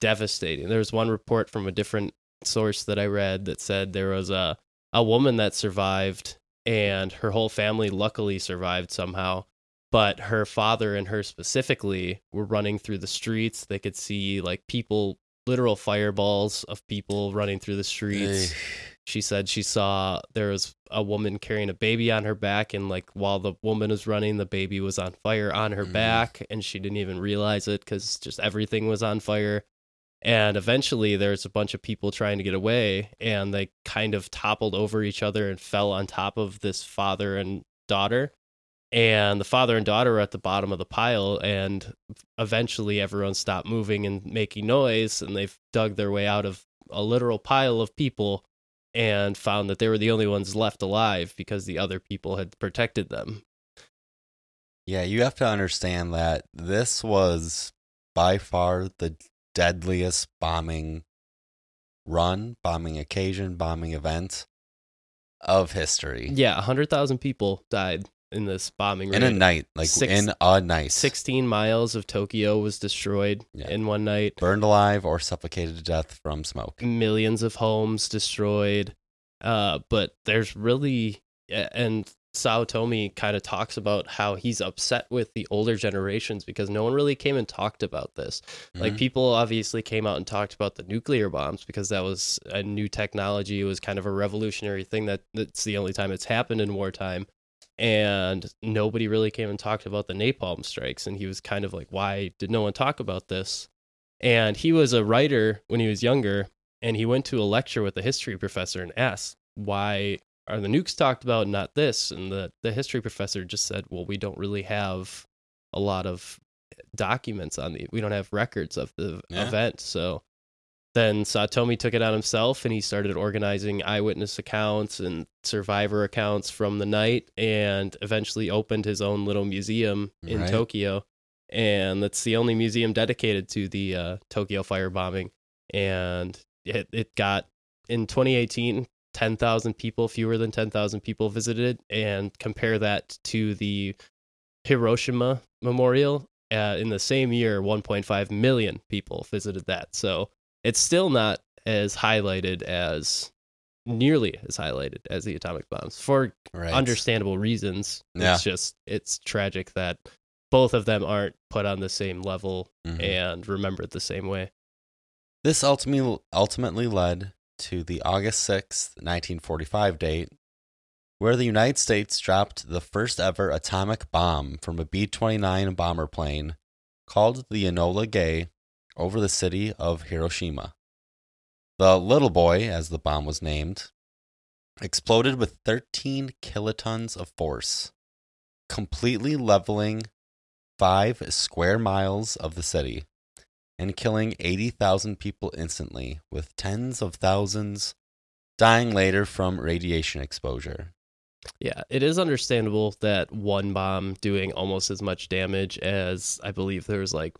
devastating. There was one report from a different source that I read that said there was a woman that survived, and her whole family luckily survived somehow. But her father and her specifically were running through the streets. They could see like people, literal fireballs of people running through the streets. Hey. She said she saw there was a woman carrying a baby on her back. And like while the woman was running, the baby was on fire on her back. And she didn't even realize it because just everything was on fire. And eventually there's a bunch of people trying to get away. And they kind of toppled over each other and fell on top of this father and daughter. And the father and daughter are at the bottom of the pile, and eventually everyone stopped moving and making noise, and they've dug their way out of a literal pile of people and found that they were the only ones left alive because the other people had protected them. Yeah, you have to understand that this was by far the deadliest bombing run, bombing occasion, bombing event of history. Yeah, 100,000 people died in this bombing raid. In a night. 16 miles of Tokyo was destroyed in one night. Burned alive or suffocated to death from smoke. Millions of homes destroyed. But there's really... And Saotome kind of talks about how he's upset with the older generations because no one really came and talked about this. Mm-hmm. Like, people obviously came out and talked about the nuclear bombs because that was a new technology. It was kind of a revolutionary thing. That's the only time it's happened in wartime. And nobody really came and talked about the napalm strikes. And he was kind of like, why did no one talk about this? And he was a writer when he was younger. And he went to a lecture with a history professor and asked, why are the nukes talked about and not this? And the history professor just said, well, we don't really have a lot of documents on the, we don't have records of the event. So then Saotome took it on himself, and he started organizing eyewitness accounts and survivor accounts from the night, and eventually opened his own little museum in Tokyo. And that's the only museum dedicated to the Tokyo firebombing. And it got, in 2018, 10,000 people, fewer than 10,000 people visited. And compare that to the Hiroshima Memorial. In the same year, 1.5 million people visited that. So it's still not nearly as highlighted as the atomic bombs for understandable reasons. Yeah. It's just, it's tragic that both of them aren't put on the same level and remembered the same way. This ultimately led to the August 6th, 1945 date, where the United States dropped the first ever atomic bomb from a B-29 bomber plane called the Enola Gay over the city of Hiroshima. The Little Boy, as the bomb was named, exploded with 13 kilotons of force, completely leveling 5 square miles of the city and killing 80,000 people instantly, with tens of thousands dying later from radiation exposure. Yeah, it is understandable that one bomb doing almost as much damage as, I believe there was like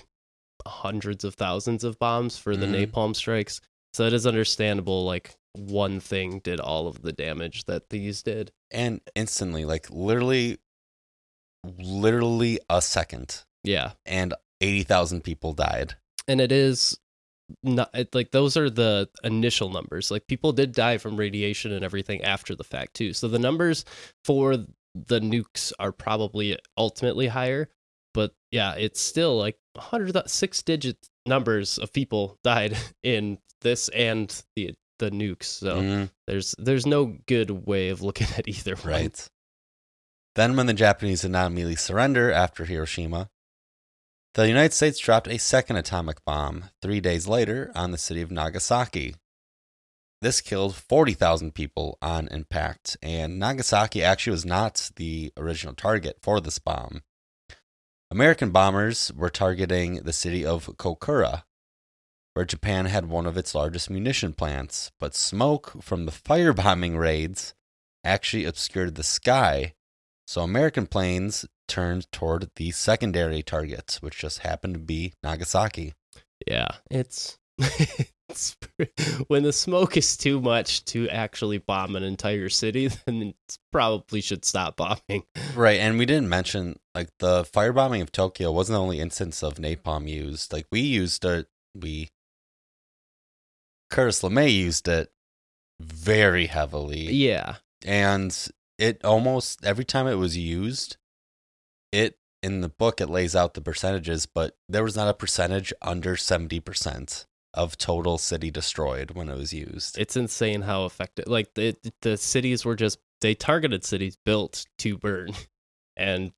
hundreds of thousands of bombs for the napalm strikes. So it is understandable, like, one thing did all of the damage that these did. And instantly, like, literally a second. Yeah. And 80,000 people died. And it is not, like, those are the initial numbers. Like, people did die from radiation and everything after the fact, too. So the numbers for the nukes are probably ultimately higher. But yeah, it's still like 106-digit numbers of people died in this and the nukes. So there's no good way of looking at either one. Right. Then when the Japanese did not immediately surrender after Hiroshima, the United States dropped a second atomic bomb 3 days later on the city of Nagasaki. This killed 40,000 people on impact, and Nagasaki actually was not the original target for this bomb. American bombers were targeting the city of Kokura, where Japan had one of its largest munition plants, but smoke from the firebombing raids actually obscured the sky, so American planes turned toward the secondary targets, which just happened to be Nagasaki. Yeah, it's when the smoke is too much to actually bomb an entire city, then it probably should stop bombing. Right, and we didn't mention, like, the firebombing of Tokyo wasn't the only instance of napalm used. Like, Curtis LeMay used it very heavily. Yeah. And it almost, every time it was used, in the book, it lays out the percentages, but there was not a percentage under 70% of total city destroyed when it was used. It's insane how effective, like, the cities were just, they targeted cities built to burn. And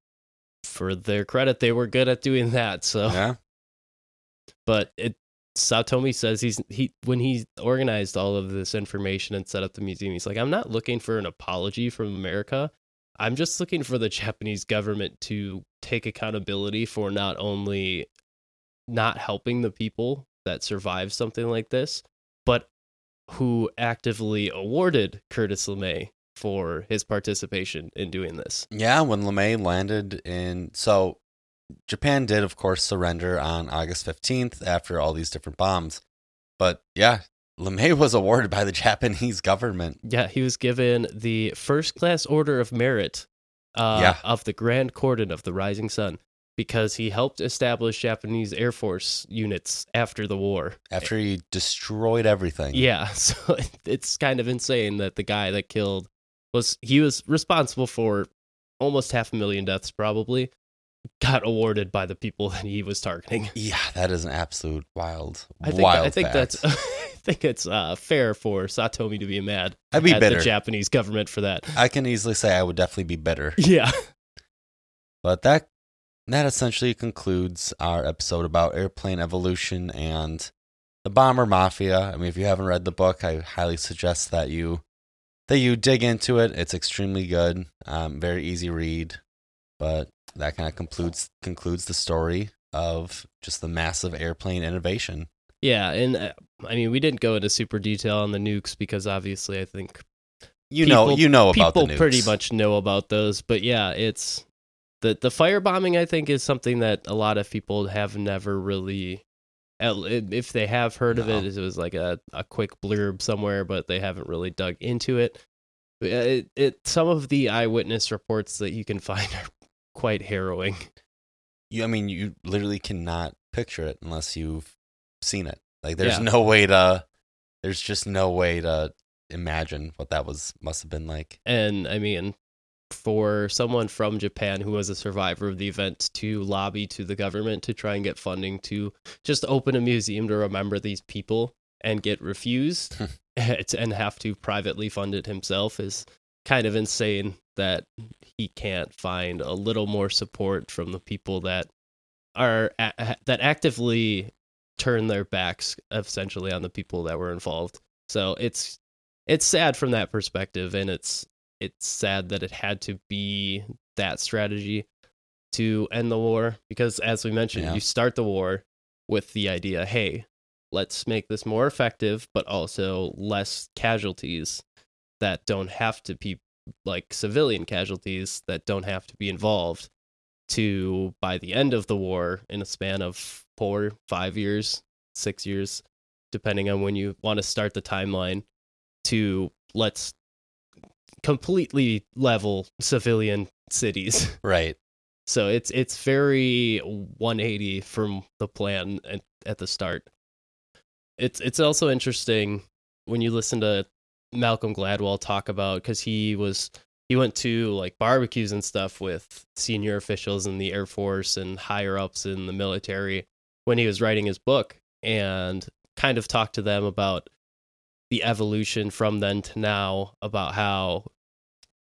for their credit, they were good at doing that, so. Yeah. But Saotome says when he organized all of this information and set up the museum, he's like, I'm not looking for an apology from America. I'm just looking for the Japanese government to take accountability for not only not helping the people that survived something like this, but who actively awarded Curtis LeMay for his participation in doing this. Yeah, when LeMay landed in... So Japan did, of course, surrender on August 15th after all these different bombs. But yeah, LeMay was awarded by the Japanese government. Yeah, he was given the First Class Order of Merit of the Grand Cordon of the Rising Sun because he helped establish Japanese Air Force units after the war. After he destroyed everything. Yeah, so it's kind of insane that the guy that killed was responsible for almost 500,000 deaths probably. Got awarded by the people that he was targeting. Yeah, that is an absolute wild fact. I think it's fair for Saotome to be mad at the Japanese government for that. I can easily say I would definitely be bitter. Yeah. But that essentially concludes our episode about airplane evolution and the bomber mafia. I mean, if you haven't read the book, I highly suggest that you dig into it. It's extremely good. Very easy read. But that kind of concludes the story of just the massive airplane innovation. Yeah, and I mean, we didn't go into super detail on the nukes because obviously I think people pretty much know about those. But yeah, it's the firebombing. I think is something that a lot of people have never really, if they have heard of it was like a quick blurb somewhere, but they haven't really dug into it. Some of the eyewitness reports that you can find are quite harrowing. You literally cannot picture it unless you've seen it. Like, there's just no way to imagine what that must have been like. And I mean, for someone from Japan who was a survivor of the event to lobby to the government to try and get funding to just open a museum to remember these people and get refused and have to privately fund it himself is kind of insane that he can't find a little more support from the people that are that actively turn their backs essentially on the people that were involved. So it's sad from that perspective, and it's sad that it had to be that strategy to end the war because, as we mentioned, you start the war with the idea, hey, let's make this more effective, but also less casualties that don't have to be like civilian casualties that don't have to be involved to by the end of the war in a span of 4, 5 years, 6 years, depending on when you want to start the timeline to let's completely level civilian cities. Right. So it's very 180 from the plan at the start. It's also interesting when you listen to Malcolm Gladwell talk about, because he went to like barbecues and stuff with senior officials in the Air Force and higher ups in the military when he was writing his book, and kind of talked to them about the evolution from then to now, about how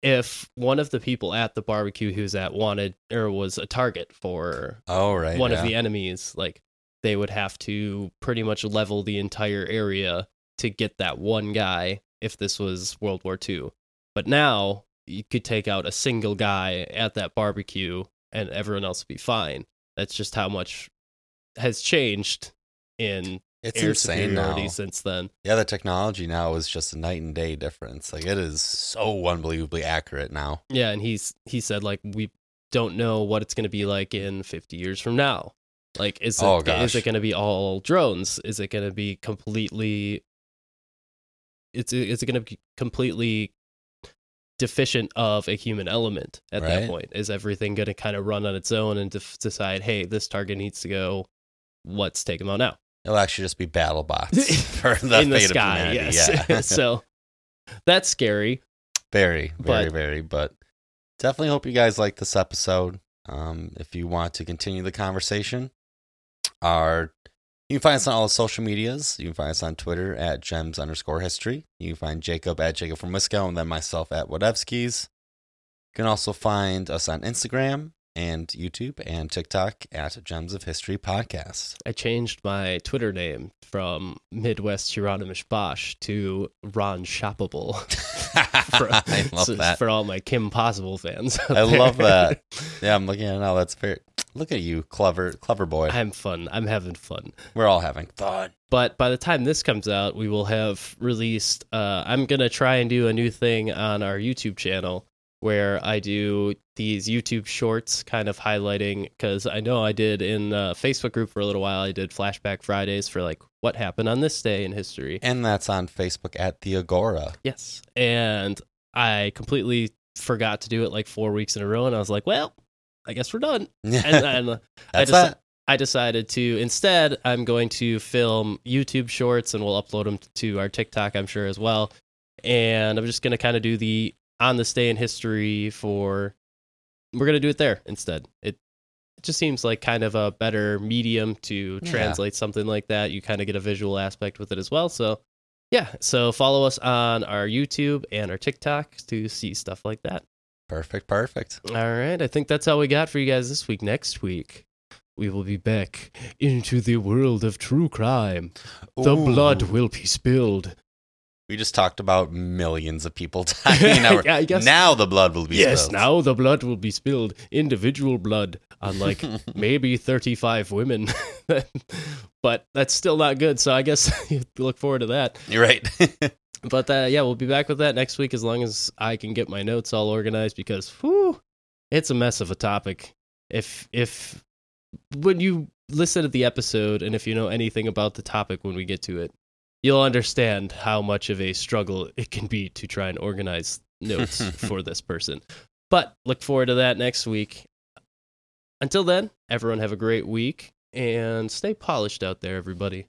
if one of the people at the barbecue he was at wanted or was a target for one of the enemies, like they would have to pretty much level the entire area to get that one guy if this was World War II. But now you could take out a single guy at that barbecue and everyone else would be fine. That's just how much has changed in air superiority since then. Yeah, the technology now is just a night and day difference. Like, it is so unbelievably accurate now. Yeah, and he said, like, we don't know what it's going to be like in 50 years from now. Like, is it going to be all drones? Is it going to be completely? Is it going to be completely deficient of a human element at that point? Is everything going to kind of run on its own and decide, hey, this target needs to go, let's take them out now? It'll actually just be battle bots for the in fate the sky, of humanity. Yes. Yeah. So that's scary. Very, very. But definitely hope you guys like this episode. If you want to continue the conversation, you can find us on all the social medias. You can find us on Twitter at gems_history. You can find Jacob at Jacob from Wisco, and then myself at Whatevskis. You can also find us on Instagram and YouTube and TikTok at Gems of History Podcast. I changed my Twitter name from Midwest Hieronymus Bosch to Ron Shoppable. I love that. For all my Kim Possible fans. I love that. Yeah, I'm looking at it now. That's fair. Look at you, clever boy. I'm having fun. We're all having fun. But by the time this comes out, we will have released... I'm going to try and do a new thing on our YouTube channel where I do these YouTube shorts kind of highlighting, because I know I did in a Facebook group for a little while, I did Flashback Fridays for like what happened on this day in history. And that's on Facebook at the Agora. Yes. And I completely forgot to do it like 4 weeks in a row, and I was like, well... I guess we're done. And I decided to, instead, I'm going to film YouTube shorts, and we'll upload them to our TikTok, I'm sure, as well. And I'm just going to kind of do the on this day in history for, we're going to do it there instead. It just seems like kind of a better medium to translate something like that. You kind of get a visual aspect with it as well. So yeah, so follow us on our YouTube and our TikTok to see stuff like that. Perfect. All right. I think that's all we got for you guys this week. Next week, we will be back into the world of true crime. Ooh. The blood will be spilled. We just talked about millions of people dying. Now the blood will be spilled. Yes, now the blood will be spilled. Individual blood on like maybe 35 women. But that's still not good. So I guess you have to look forward to that. You're right. But we'll be back with that next week as long as I can get my notes all organized, because it's a mess of a topic. If when you listen to the episode, and if you know anything about the topic when we get to it, you'll understand how much of a struggle it can be to try and organize notes for this person. But look forward to that next week. Until then, everyone have a great week, and stay polished out there, everybody.